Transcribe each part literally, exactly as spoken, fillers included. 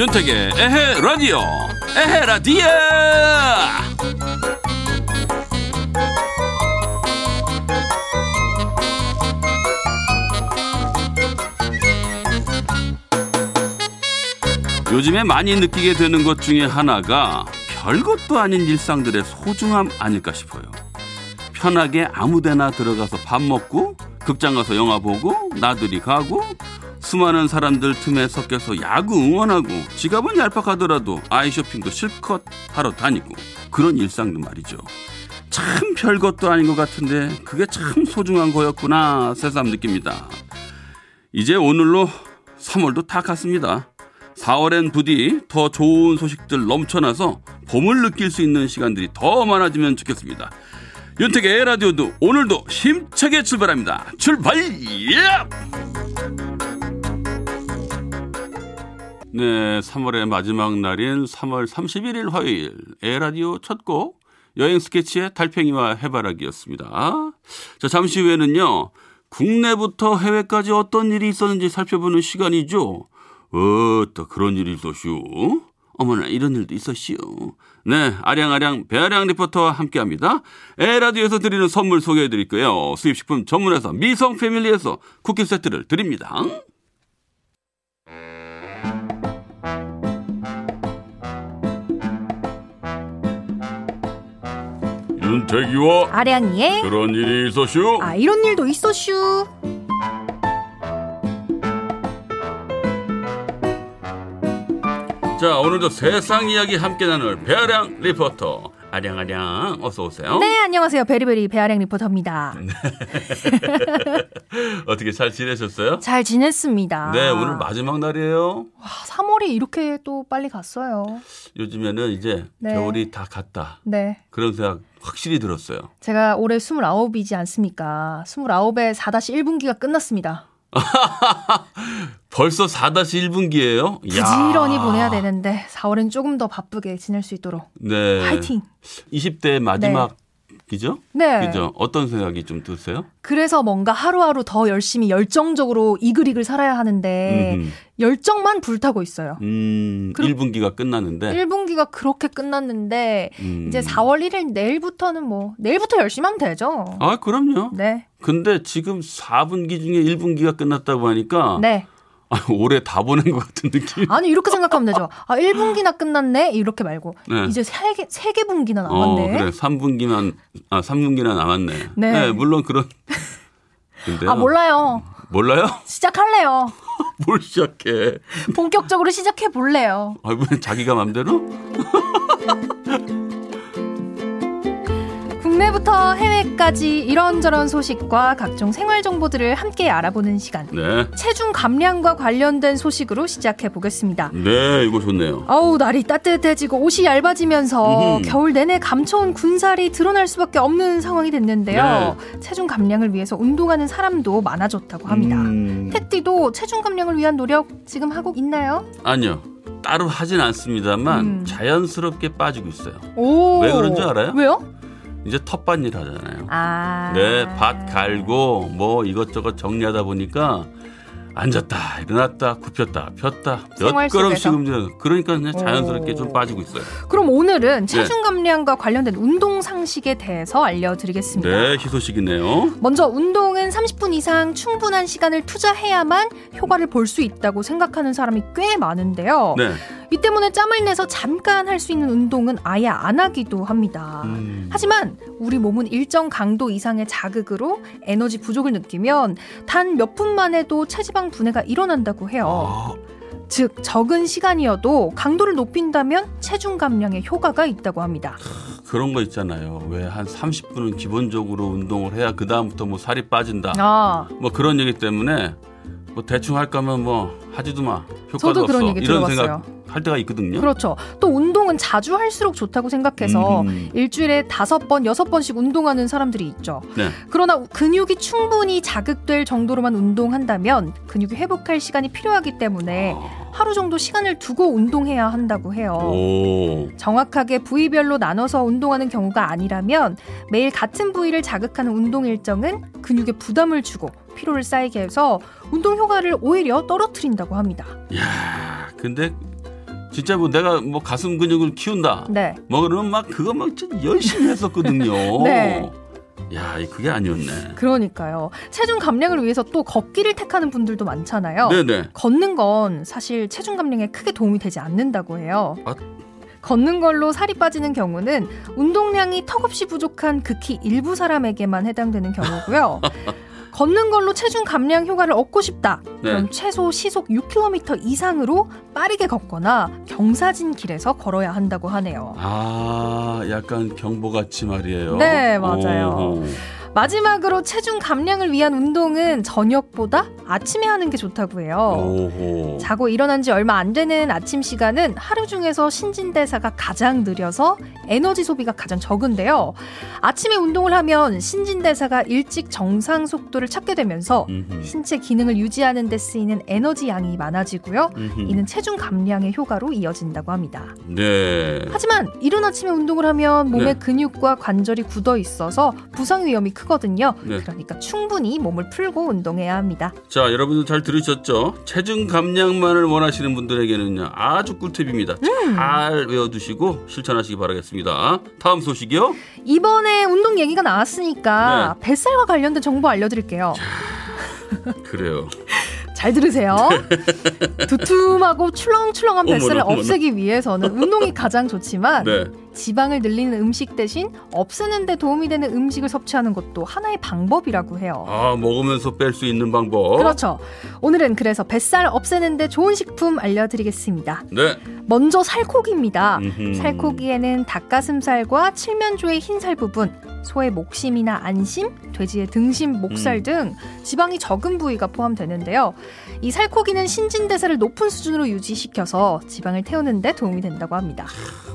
윤택의 에헤라디오 에헤라디오 요즘에 많이 느끼게 되는 것 중에 하나가 별것도 아닌 일상들의 소중함 아닐까 싶어요. 편하게 아무데나 들어가서 밥 먹고 극장 가서 영화 보고 나들이 가고 수많은 사람들 틈에 섞여서 야구 응원하고 지갑은 얄팍하더라도 아이쇼핑도 실컷 하러 다니고 그런 일상들 말이죠. 참 별것도 아닌 것 같은데 그게 참 소중한 거였구나 새삼 느낍니다. 이제 오늘로 삼월도 다 갔습니다. 사월엔 부디 더 좋은 소식들 넘쳐나서 봄을 느낄 수 있는 시간들이 더 많아지면 좋겠습니다. 윤택의 라디오도 오늘도 힘차게 출발합니다. 출발! 네, 삼월의 마지막 날인 삼월 삼십일일 화요일 에라디오 첫 곡 여행 스케치의 달팽이와 해바라기였습니다. 자, 잠시 후에는요. 국내부터 해외까지 어떤 일이 있었는지 살펴보는 시간이죠. 어따 그런 일이 있었슈. 어머나 이런 일도 있었슈. 네, 아량아량 배아량 리포터와 함께합니다. 에라디오에서 드리는 선물 소개해드릴 거예요. 수입식품 전문회사 미성 패밀리에서 쿠키 세트를 드립니다. 윤택이와 아량이의 그런 일이 있었슈. 아, 이런 일도 있었슈. 자, 오늘도 세상 이야기 함께 나눌 배아량 리포터. 아량아량 어서 오세요. 네, 안녕하세요. 베리베리 배아량 리포터입니다. 어떻게 잘 지내셨어요? 잘 지냈습니다. 네, 오늘 마지막 날이에요. 와, 삼월이 이렇게 또 빨리 갔어요. 요즘에는 이제 네. 겨울이 다 갔다. 네. 그런 생각 확실히 들었어요. 제가 올해 스물아홉이지 않습니까? 스물아홉에 사 일 분기가 끝났습니다. 벌써 사 일 분기예요? 부지런히 야. 보내야 되는데 사월엔 조금 더 바쁘게 지낼 수 있도록 네. 파이팅! 이십 대 마지막 네. 그죠? 네. 그죠? 어떤 생각이 좀 드세요? 그래서 뭔가 하루하루 더 열심히 열정적으로 이글이글 살아야 하는데 음흠. 열정만 불타고 있어요. 음, 일 분기가 끝났는데 일 분기가 그렇게 끝났는데 음. 이제 사월 일일 내일부터는 뭐 내일부터 열심히 하면 되죠. 아, 그럼요. 네. 근데 지금 사 분기 중에 일 분기가 끝났다고 하니까 네. 아, 올해 다 보낸 것 같은 느낌. 아니, 이렇게 생각하면 되죠. 아, 일 분기나 끝났네? 이렇게 말고. 네. 이제 세 개, 세 개 분기나 남았네. 어, 그래. 삼 분기만, 아, 삼 분기나 남았네. 네. 네, 물론 그런. 근데요. 아, 몰라요. 몰라요? 시작할래요. 뭘 시작해. 본격적으로 시작해볼래요. 아, 왜 자기가 맘대로? 국내부터 해외까지 이런저런 소식과 각종 생활 정보들을 함께 알아보는 시간. 네. 체중 감량과 관련된 소식으로 시작해 보겠습니다. 네, 이거 좋네요. 어우, 날이 따뜻해지고 옷이 얇아지면서 음흠. 겨울 내내 감춰온 군살이 드러날 수밖에 없는 상황이 됐는데요. 네. 체중 감량을 위해서 운동하는 사람도 많아졌다고 합니다. 음. 택디도 체중 감량을 위한 노력 지금 하고 있나요? 아니요. 따로 하진 않습니다만 음. 자연스럽게 빠지고 있어요. 오. 왜 그런 줄 알아요? 왜요? 이제 텃밭 일 하잖아요. 아~ 네, 밭 갈고 뭐 이것저것 정리하다 보니까 앉았다, 일어났다, 굽혔다, 폈다, 몇 걸음씩 움직여. 그러니까 그냥 자연스럽게 좀 빠지고 있어요. 그럼 오늘은 체중 감량과 네. 관련된 운동 상식에 대해서 알려드리겠습니다. 네, 희소식이네요. 먼저 운동은 삼십 분 이상 충분한 시간을 투자해야만 효과를 볼 수 있다고 생각하는 사람이 꽤 많은데요. 네. 이 때문에 짬을 내서 잠깐 할 수 있는 운동은 아예 안 하기도 합니다. 음. 하지만 우리 몸은 일정 강도 이상의 자극으로 에너지 부족을 느끼면 단 몇 분만 해도 체지방 분해가 일어난다고 해요. 어. 즉 적은 시간이어도 강도를 높인다면 체중 감량에 효과가 있다고 합니다. 그런 거 있잖아요. 왜 한 삼십 분은 기본적으로 운동을 해야 그 다음부터 뭐 살이 빠진다. 아. 뭐 그런 얘기 때문에 뭐 대충 할까면 뭐 하지도 마. 효과도 저도 없어. 그런 얘기 이런 들어봤어요. 생각 할 때가 있거든요. 그렇죠. 또 운동은 자주 할수록 좋다고 생각해서 음. 일주일에 다섯 번, 여섯 번씩 운동하는 사람들이 있죠. 네. 그러나 근육이 충분히 자극될 정도로만 운동한다면 근육이 회복할 시간이 필요하기 때문에 아. 하루 정도 시간을 두고 운동해야 한다고 해요. 오. 정확하게 부위별로 나눠서 운동하는 경우가 아니라면 매일 같은 부위를 자극하는 운동 일정은 근육에 부담을 주고 피로를 쌓이게 해서 운동 효과를 오히려 떨어뜨린다고 합니다. 이야, 근데 진짜 뭐 내가 뭐 가슴 근육을 키운다. 네. 뭐 그러면 막 그거 막 열심히 했었거든요. 네. 야, 그게 아니었네. 그러니까요. 체중 감량을 위해서 또 걷기를 택하는 분들도 많잖아요. 네네. 걷는 건 사실 체중 감량에 크게 도움이 되지 않는다고 해요. 아. 걷는 걸로 살이 빠지는 경우는 운동량이 턱없이 부족한 극히 일부 사람에게만 해당되는 경우고요. 걷는 걸로 체중 감량 효과를 얻고 싶다. 네. 그럼 최소 시속 육 킬로미터 이상으로 빠르게 걷거나 경사진 길에서 걸어야 한다고 하네요. 아, 약간 경보같이 말이에요. 네, 맞아요. 오오. 마지막으로 체중 감량을 위한 운동은 저녁보다 아침에 하는 게 좋다고 해요. 오오. 자고 일어난 지 얼마 안 되는 아침 시간은 하루 중에서 신진대사가 가장 느려서 에너지 소비가 가장 적은데요. 아침에 운동을 하면 신진대사가 일찍 정상 속도를 찾게 되면서 음흠. 신체 기능을 유지하는 데 쓰이는 에너지 양이 많아지고요. 음흠. 이는 체중 감량의 효과로 이어진다고 합니다. 네. 하지만 이른 아침에 운동을 하면 몸의 네. 근육과 관절이 굳어 있어서 부상 위험이 크거든요. 네. 그러니까 충분히 몸을 풀고 운동해야 합니다. 자, 여러분들 잘 들으셨죠? 체중 감량만을 원하시는 분들에게는요, 아주 꿀팁입니다. 음. 잘 외워두시고 실천하시기 바라겠습니다. 다음 소식이요. 이번에 운동 얘기가 나왔으니까 네. 뱃살과 관련된 정보 알려드릴게요. 자, 그래요. 잘 들으세요. 네. 두툼하고 출렁출렁한 뱃살을 어머나, 없애기 어머나. 위해서는 운동이 가장 좋지만 네. 지방을 늘리는 음식 대신 없애는 데 도움이 되는 음식을 섭취하는 것도 하나의 방법이라고 해요. 아, 먹으면서 뺄 수 있는 방법. 그렇죠. 오늘은 그래서 뱃살 없애는 데 좋은 식품 알려드리겠습니다. 네. 먼저 살코기입니다. 음흠. 살코기에는 닭가슴살과 칠면조의 흰살 부분, 소의 목심이나 안심, 돼지의 등심, 목살 음. 등 지방이 적은 부위가 포함되는데요. 이 살코기는 신진대사를 높은 수준으로 유지시켜서 지방을 태우는 데 도움이 된다고 합니다.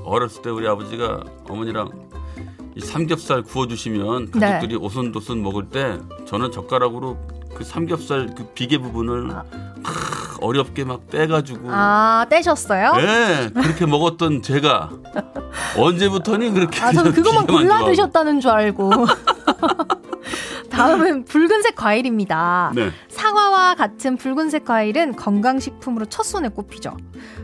어렸을 때 우리 아버지가 어머니랑 이 삼겹살 구워주시면 가족들이 네. 오손도손 먹을 때 저는 젓가락으로 그 삼겹살 그 비계 부분을 아. 크, 어렵게 막 떼가지고 아 떼셨어요? 네, 그렇게 먹었던 제가 언제부터니 그렇게 아 저는 그것만 골라 드셨다는 줄 알고 다음은 붉은색 과일입니다. 네. 사과와 같은 붉은색 과일은 건강식품으로 첫손에 꼽히죠.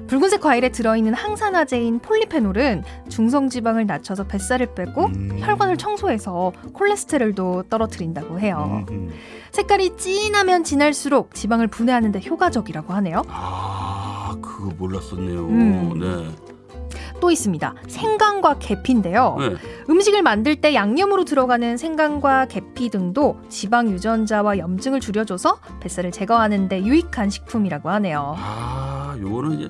붉은색 과일에 들어있는 항산화제인 폴리페놀은 중성지방을 낮춰서 뱃살을 빼고 음. 혈관을 청소해서 콜레스테롤도 떨어뜨린다고 해요. 음. 색깔이 진하면 진할수록 지방을 분해하는 데 효과적이라고 하네요. 아, 그거 몰랐었네요. 음. 네. 또 있습니다. 생강과 계피인데요. 네. 음식을 만들 때 양념으로 들어가는 생강과 계피 등도 지방 유전자와 염증을 줄여줘서 뱃살을 제거하는 데 유익한 식품이라고 하네요. 아, 요거는 이제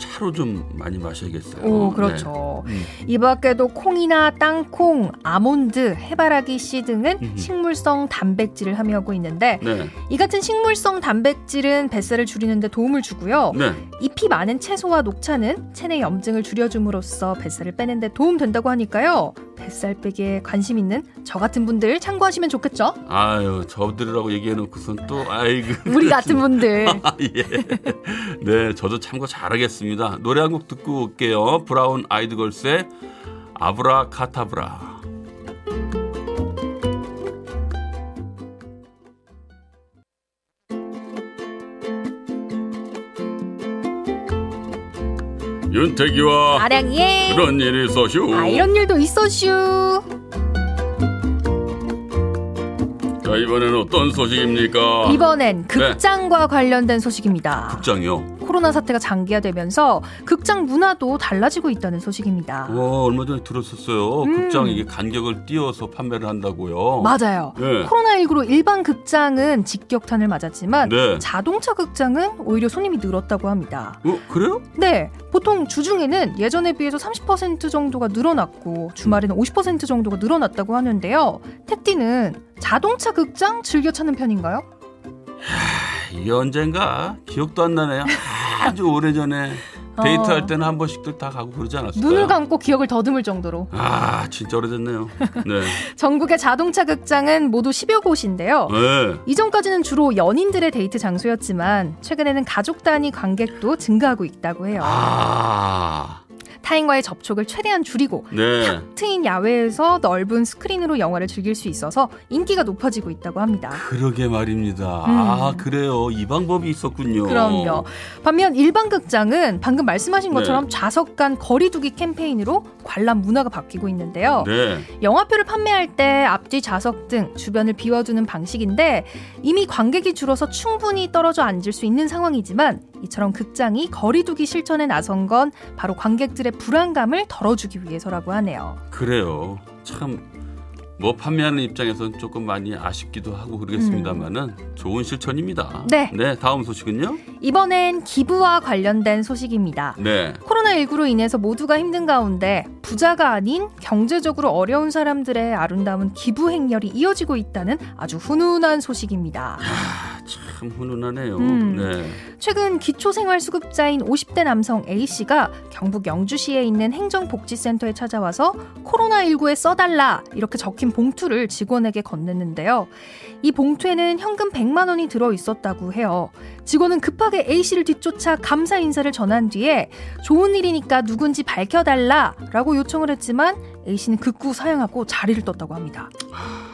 차로 좀 많이 마셔야겠어요. 오, 그렇죠. 네. 이 밖에도 콩이나 땅콩, 아몬드, 해바라기 씨 등은 식물성 단백질을 함유하고 있는데 네. 이 같은 식물성 단백질은 뱃살을 줄이는 데 도움을 주고요. 네. 잎이 많은 채소와 녹차는 체내 염증을 줄여줌으로써 뱃살을 빼는 데 도움된다고 하니까요. 뱃살 빼기에 관심 있는 저 같은 분들 참고하시면 좋겠죠? 아유, 저들이라고 얘기해놓고선 또 아이고 우리 같은 분들 예. 네, 저도 참고 잘하겠습니다. 노래 한 곡 듣고 올게요. 브라운 아이드 걸스의 아브라카타브라. 윤택이와 아량이의 그런 일이 있어슈. 아, 이런 일도 있어슈. 자, 이번에는 어떤 소식입니까? 이번엔 극장과 네. 관련된 소식입니다. 극장이요? 코로나 사태가 장기화되면서 극장 문화도 달라지고 있다는 소식입니다. 와, 얼마 전에 들었었어요. 음. 극장이 이게 간격을 띄워서 판매를 한다고요. 맞아요. 네. 코로나십구로 일반 극장은 직격탄을 맞았지만 네. 자동차 극장은 오히려 손님이 늘었다고 합니다. 어, 그래요? 네. 보통 주중에는 예전에 비해서 삼십 퍼센트 정도가 늘어났고 주말에는 오십 퍼센트 정도가 늘어났다고 하는데요. 택디는 자동차 극장 즐겨 찾는 편인가요? 이게 언젠가 기억도 안 나네요. 아주 오래전에 데이트할 때는 한 번씩들 다 가고 그러지 않았을까요? 눈을 감고 기억을 더듬을 정도로. 아, 진짜 오래됐네요. 네. 전국의 자동차 극장은 모두 십여 곳인데요. 네. 이전까지는 주로 연인들의 데이트 장소였지만 최근에는 가족 단위 관객도 증가하고 있다고 해요. 아... 타인과의 접촉을 최대한 줄이고 네. 탁 트인 야외에서 넓은 스크린으로 영화를 즐길 수 있어서 인기가 높아지고 있다고 합니다. 그러게 말입니다. 음. 아 그래요. 이 방법이 있었군요. 그럼요. 반면 일반 극장은 방금 말씀하신 것처럼 네. 좌석 간 거리 두기 캠페인으로 관람 문화가 바뀌고 있는데요. 네. 영화표를 판매할 때 앞뒤 좌석 등 주변을 비워두는 방식인데 이미 관객이 줄어서 충분히 떨어져 앉을 수 있는 상황이지만 이처럼 극장이 거리 두기 실천에 나선 건 바로 관객들의 불안감을 덜어주기 위해서라고 하네요. 그래요. 참 뭐 판매하는 입장에서는 조금 많이 아쉽기도 하고 그러겠습니다만은 음. 좋은 실천입니다. 네. 네. 다음 소식은요? 이번엔 기부와 관련된 소식입니다. 네. 코로나십구로 인해서 모두가 힘든 가운데 부자가 아닌 경제적으로 어려운 사람들의 아름다운 기부 행렬이 이어지고 있다는 아주 훈훈한 소식입니다. 아, 참 훈훈하네요. 음. 네. 최근 기초생활수급자인 오십 대 남성 A씨가 경북 영주시에 있는 행정복지센터에 찾아와서 코로나십구에 써달라 이렇게 적힌 봉투를 직원에게 건넸는데요. 이 봉투에는 현금 백만 원이 들어있었다고 해요. 직원은 급하게 A씨를 뒤쫓아 감사 인사를 전한 뒤에 좋은 일이니까 누군지 밝혀달라라고 요청을 했지만 A씨는 극구 사양하고 자리를 떴다고 합니다.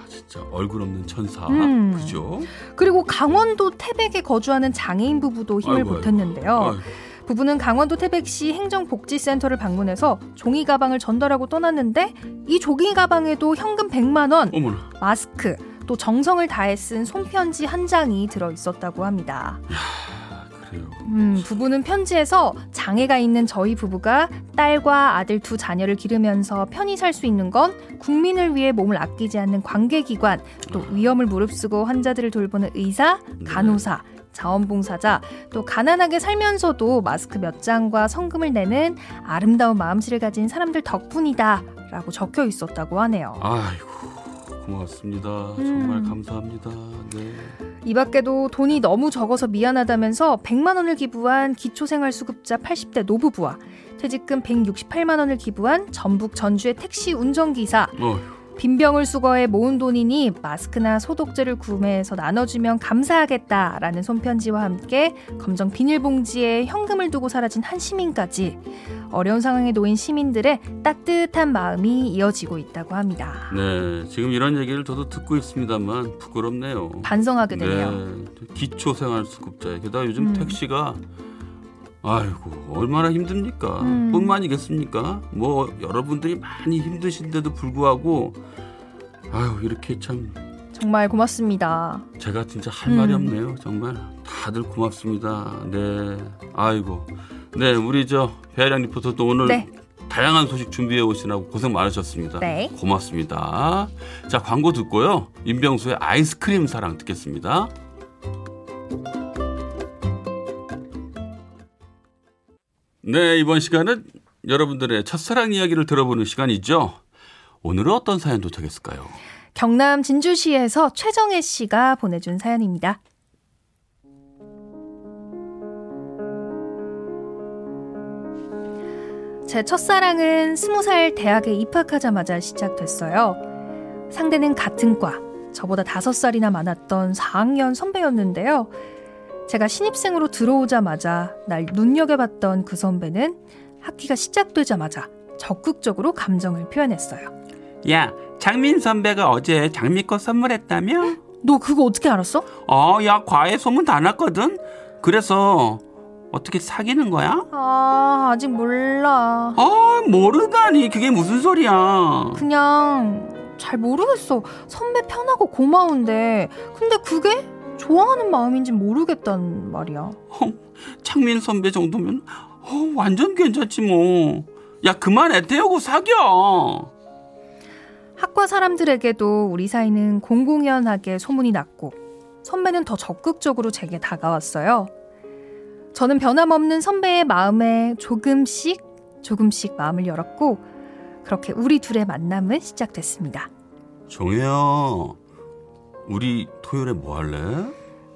진짜 얼굴 없는 천사. 음. 그죠? 그리고 강원도 태백에 거주하는 장애인 부부도 힘을 아이고, 보탰는데요. 아이고, 아이고. 부부는 강원도 태백시 행정복지센터를 방문해서 종이 가방을 전달하고 떠났는데 이 종이 가방에도 현금 백만 원, 어머나. 마스크, 또 정성을 다해 쓴 손편지 한 장이 들어있었다고 합니다. 야, 그래요. 음, 부부는 편지에서 장애가 있는 저희 부부가 딸과 아들 두 자녀를 기르면서 편히 살 수 있는 건 국민을 위해 몸을 아끼지 않는 관계기관, 또 위험을 무릅쓰고 환자들을 돌보는 의사, 간호사, 네. 자원봉사자, 또 가난하게 살면서도 마스크 몇 장과 성금을 내는 아름다운 마음씨를 가진 사람들 덕분이다 라고 적혀 있었다고 하네요. 아이고 고맙습니다. 음. 정말 감사합니다. 네. 이 밖에도 돈이 너무 적어서 미안하다면서 백만 원을 기부한 기초생활수급자 팔십 대 노부부와 퇴직금 백육십팔만 원을 기부한 전북 전주의 택시 운전기사, 어휴. 빈병을 수거해 모은 돈이니 마스크나 소독제를 구매해서 나눠주면 감사하겠다라는 손편지와 함께 검정 비닐봉지에 현금을 두고 사라진 한 시민까지 어려운 상황에 놓인 시민들의 따뜻한 마음이 이어지고 있다고 합니다. 네, 지금 이런 얘기를 저도 듣고 있습니다만 부끄럽네요. 반성하게 되네요. 네, 기초생활수급자에 게다가 요즘 음. 택시가 아이고 얼마나 힘듭니까? 음. 뿐만이겠습니까? 뭐 여러분들이 많이 힘드신데도 불구하고 아유 이렇게 참 정말 고맙습니다. 제가 진짜 할 음. 말이 없네요. 정말 다들 고맙습니다. 네, 아이고 네 우리 저 배아량 리포터도 오늘 네. 다양한 소식 준비해 오시라고 고생 많으셨습니다. 네. 고맙습니다. 자 광고 듣고요. 임병수의 아이스크림 사랑 듣겠습니다. 네, 이번 시간은 여러분들의 첫사랑 이야기를 들어보는 시간이죠. 오늘은 어떤 사연 도착했을까요? 경남 진주시에서 최정혜 씨가 보내준 사연입니다. 제 첫사랑은 스무 살 대학에 입학하자마자 시작됐어요. 상대는 같은 과, 저보다 다섯 살이나 많았던 사 학년 선배였는데요. 제가 신입생으로 들어오자마자 날 눈여겨봤던 그 선배는 학기가 시작되자마자 적극적으로 감정을 표현했어요. 야, 장민 선배가 어제 장미꽃 선물했다며? 너 그거 어떻게 알았어? 어, 야, 과외 소문 다 났거든? 그래서 어떻게 사귀는 거야? 아, 아직 몰라. 아, 모르다니. 그게 무슨 소리야. 그냥 잘 모르겠어. 선배 편하고 고마운데. 근데 그게? 좋아하는 마음인지 모르겠단 말이야. 어, 창민 선배 정도면 어, 완전 괜찮지 뭐. 야 그만 애 태우고 사겨. 학과 사람들에게도 우리 사이는 공공연하게 소문이 났고 선배는 더 적극적으로 제게 다가왔어요. 저는 변함없는 선배의 마음에 조금씩 조금씩 마음을 열었고 그렇게 우리 둘의 만남은 시작됐습니다. 정혜야 우리 토요일에 뭐 할래?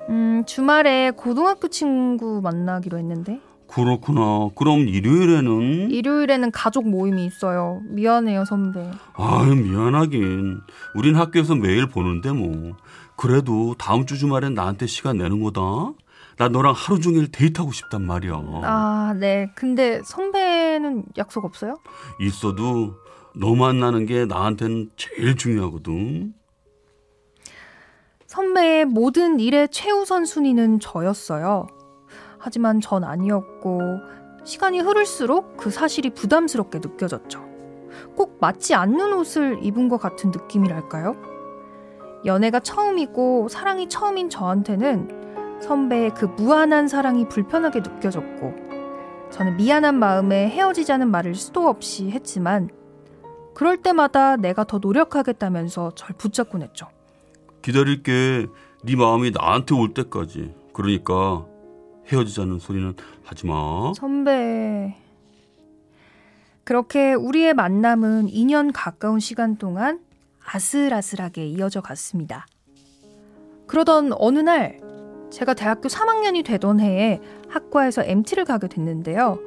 음, 주말에 고등학교 친구 만나기로 했는데. 그렇구나. 그럼 일요일에는? 일요일에는 가족 모임이 있어요. 미안해요, 선배. 아유, 미안하긴. 우린 학교에서 매일 보는데 뭐. 그래도 다음 주 주말엔 나한테 시간 내는 거다. 나 너랑 하루 종일 데이트하고 싶단 말이야. 아, 네. 근데 선배는 약속 없어요? 있어도 너 만나는 게 나한테는 제일 중요하거든. 선배의 모든 일의 최우선 순위는 저였어요. 하지만 전 아니었고 시간이 흐를수록 그 사실이 부담스럽게 느껴졌죠. 꼭 맞지 않는 옷을 입은 것 같은 느낌이랄까요? 연애가 처음이고 사랑이 처음인 저한테는 선배의 그 무한한 사랑이 불편하게 느껴졌고 저는 미안한 마음에 헤어지자는 말을 수도 없이 했지만 그럴 때마다 내가 더 노력하겠다면서 절 붙잡곤 했죠. 기다릴게. 네 마음이 나한테 올 때까지. 그러니까 헤어지자는 소리는 하지 마. 선배. 그렇게 우리의 만남은 이 년 가까운 시간 동안 아슬아슬하게 이어져 갔습니다. 그러던 어느 날 제가 대학교 삼 학년이 되던 해에 학과에서 엠티를 가게 됐는데요.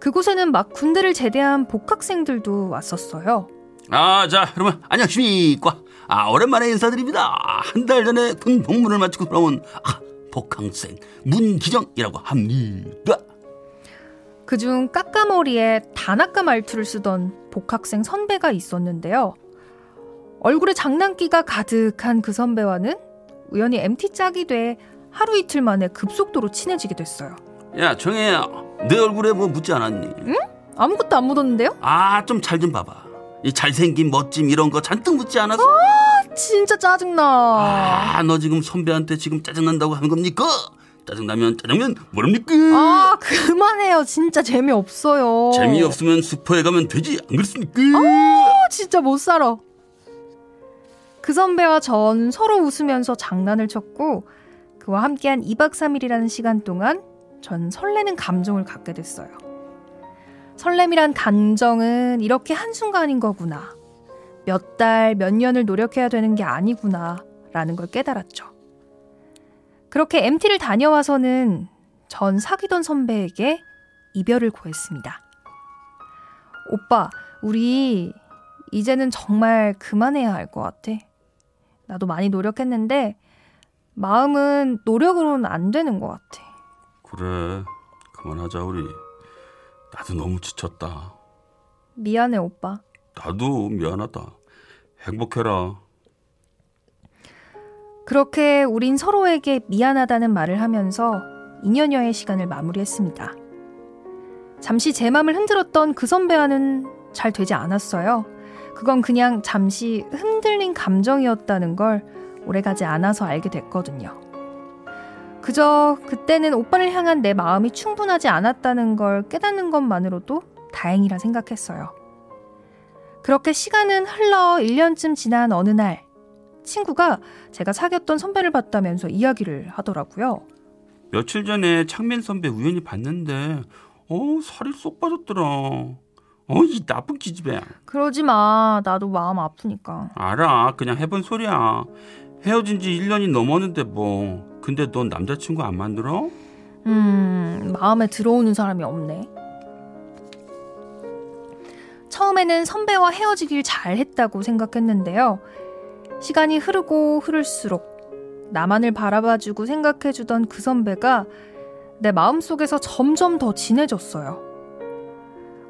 그곳에는 막 군대를 제대한 복학생들도 왔었어요. 아, 자, 여러분 안녕하십니까. 아, 오랜만에 인사드립니다. 한 달 전에 군 복무를 마치고 돌아온 아, 복학생 문기정이라고 합니다. 그중 까까머리에 단아까 말투를 쓰던 복학생 선배가 있었는데요. 얼굴에 장난기가 가득한 그 선배와는 우연히 엠티 짝이 돼 하루 이틀 만에 급속도로 친해지게 됐어요. 야, 정혜야, 내 얼굴에 뭐 묻지 않았니? 응? 아무것도 안 묻었는데요? 아, 좀 잘 좀 봐봐. 이 잘생긴 멋짐 이런 거 잔뜩 묻지 않았어? 아, 진짜 짜증나. 아, 너 지금 선배한테 지금 짜증난다고 하는 겁니까? 짜증나면 짜장면 모릅니까? 아, 그만해요. 진짜 재미없어요. 재미없으면 슈퍼에 가면 되지 안 그렇습니까? 아, 진짜 못 살아. 그 선배와 전 서로 웃으면서 장난을 쳤고 그와 함께한 이 박 삼 일이라는 시간 동안 전 설레는 감정을 갖게 됐어요. 설렘이란 감정은 이렇게 한순간인 거구나. 몇 달, 몇 년을 노력해야 되는 게 아니구나 라는 걸 깨달았죠. 그렇게 엠티를 다녀와서는 전 사귀던 선배에게 이별을 고했습니다. 오빠, 우리 이제는 정말 그만해야 할 것 같아. 나도 많이 노력했는데 마음은 노력으로는 안 되는 것 같아. 그래, 그만하자 우리. 나도 너무 지쳤다. 미안해 오빠. 나도 미안하다. 행복해라. 그렇게 우린 서로에게 미안하다는 말을 하면서 이 년여의 시간을 마무리했습니다. 잠시 제 마음을 흔들었던 그 선배와는 잘 되지 않았어요. 그건 그냥 잠시 흔들린 감정이었다는 걸 오래가지 않아서 알게 됐거든요. 그저 그때는 오빠를 향한 내 마음이 충분하지 않았다는 걸 깨닫는 것만으로도 다행이라 생각했어요. 그렇게 시간은 흘러 일 년쯤 지난 어느 날 친구가 제가 사귀었던 선배를 봤다면서 이야기를 하더라고요. 며칠 전에 창민 선배 우연히 봤는데 어 살이 쏙 빠졌더라. 어, 이 나쁜 기집애. 그러지 마. 나도 마음 아프니까. 알아. 그냥 해본 소리야. 헤어진 지 일 년이 넘었는데 뭐. 근데 넌 남자친구 안 만들어? 음, 마음에 들어오는 사람이 없네. 처음에는 선배와 헤어지길 잘했다고 생각했는데요. 시간이 흐르고 흐를수록 나만을 바라봐주고 생각해주던 그 선배가 내 마음속에서 점점 더 진해졌어요.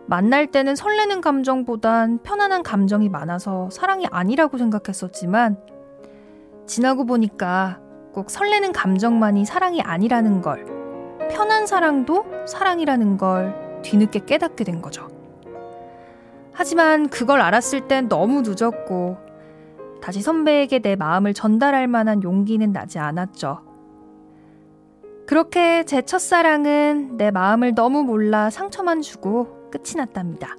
만날 때는 설레는 감정보단 편안한 감정이 많아서 사랑이 아니라고 생각했었지만 지나고 보니까 꼭 설레는 감정만이 사랑이 아니라는 걸, 편한 사랑도 사랑이라는 걸 뒤늦게 깨닫게 된 거죠. 하지만 그걸 알았을 땐 너무 늦었고 다시 선배에게 내 마음을 전달할 만한 용기는 나지 않았죠. 그렇게 제 첫사랑은 내 마음을 너무 몰라 상처만 주고 끝이 났답니다.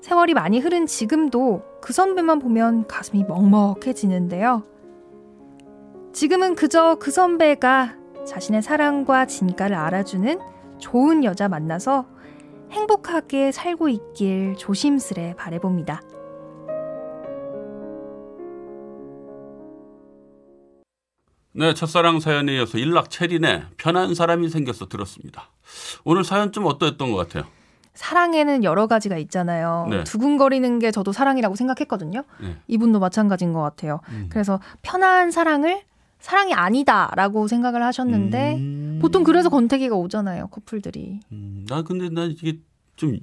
세월이 많이 흐른 지금도 그 선배만 보면 가슴이 먹먹해지는데요. 지금은 그저 그 선배가 자신의 사랑과 진가를 알아주는 좋은 여자 만나서 행복하게 살고 있길 조심스레 바라봅니다. 네, 첫사랑 사연에 이어서 일락체리네 편한 사람이 생겨서 들었습니다. 오늘 사연 좀 어떠했던 것 같아요? 사랑에는 여러 가지가 있잖아요. 네. 두근거리는 게 저도 사랑이라고 생각했거든요. 네. 이분도 마찬가지인 것 같아요. 음. 그래서 편한 사랑을 사랑이 아니다라고 생각을 하셨는데 음... 보통 그래서 권태기가 오잖아요, 커플들이. 음, 나 근데 난 이게 좀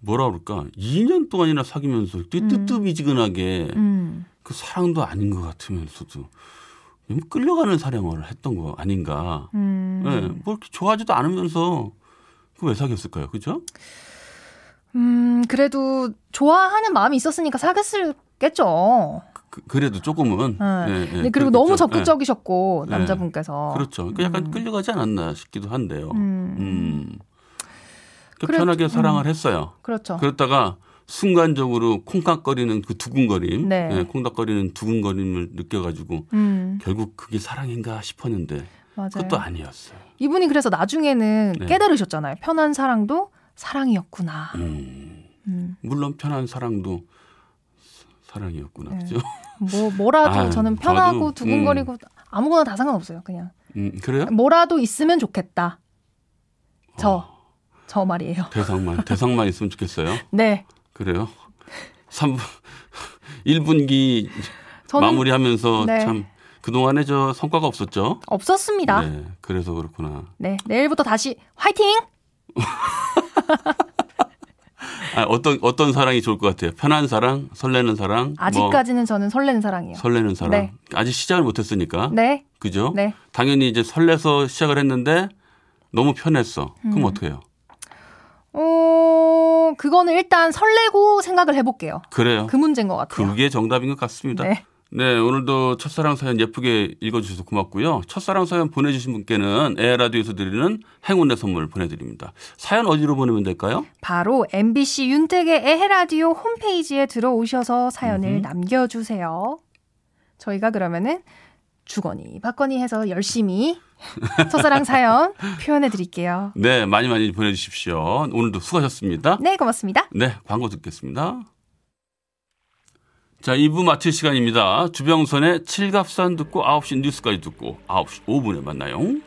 뭐라 그럴까, 이 년 동안이나 사귀면서 되게 뜨뜻미지근하게 음. 음. 그 사랑도 아닌 것 같으면서도 끌려가는 사랑을 했던 거 아닌가. 음. 네, 뭐 이렇게 좋아하지도 않으면서 그 왜 사귀었을까요, 그죠? 음, 그래도 좋아하는 마음이 있었으니까 사귀었겠죠. 그, 그래도 조금은. 네. 네, 네. 그리고 그렇겠죠. 너무 적극적이셨고 네. 남자분께서. 그렇죠. 그러니까 약간 음. 끌려가지 않았나 싶기도 한데요. 음. 음. 그러니까 그래, 편하게 사랑을 음. 했어요. 그렇죠. 그렇다가 순간적으로 콩깍거리는 그 두근거림, 네. 네, 콩닥거리는 두근거림을 느껴가지고 음. 결국 그게 사랑인가 싶었는데 맞아요. 그것도 아니었어요. 이분이 그래서 나중에는 네. 깨달으셨잖아요. 편한 사랑도 사랑이었구나. 음. 음. 물론 편한 사랑도 사랑이었구나. 네. 그죠? 뭐, 뭐라도 아, 저는 편하고 저도, 두근거리고 음. 아무거나 다 상관없어요. 그냥. 음, 그래요? 뭐라도 있으면 좋겠다. 저. 어. 저 말이에요. 대상만, 대상만 있으면 좋겠어요? 네. 그래요? 삼 분, 일 분기 저는, 마무리하면서 네. 참 그동안에 저 성과가 없었죠? 없었습니다. 네. 그래서 그렇구나. 네. 내일부터 다시 화이팅! 아, 어떤 어떤 사랑이 좋을 것 같아요? 편한 사랑, 설레는 사랑. 아직까지는 뭐, 저는 설레는 사랑이에요. 설레는 사랑. 네. 아직 시작을 못했으니까. 네. 그죠? 네. 당연히 이제 설레서 시작을 했는데 너무 편했어. 그럼 음. 어떻게 해요? 어, 그거는 일단 설레고 생각을 해볼게요. 그래요. 그 문제인 것 같아요. 그게 정답인 것 같습니다. 네. 네, 오늘도 첫사랑 사연 예쁘게 읽어주셔서 고맙고요. 첫사랑 사연 보내주신 분께는 에헤라디오에서 드리는 행운의 선물 보내드립니다. 사연 어디로 보내면 될까요? 바로 엠비씨 윤택의 에헤라디오 홈페이지에 들어오셔서 사연을 음흠. 남겨주세요. 저희가 그러면은 주거니 받거니 해서 열심히 첫사랑 사연 표현해드릴게요. 네, 많이 많이 보내주십시오. 오늘도 수고하셨습니다. 네, 고맙습니다. 네, 광고 듣겠습니다. 자, 이 부 마칠 시간입니다. 주병선의 칠갑산 듣고 아홉 시 뉴스까지 듣고 아홉 시 오 분에 만나요.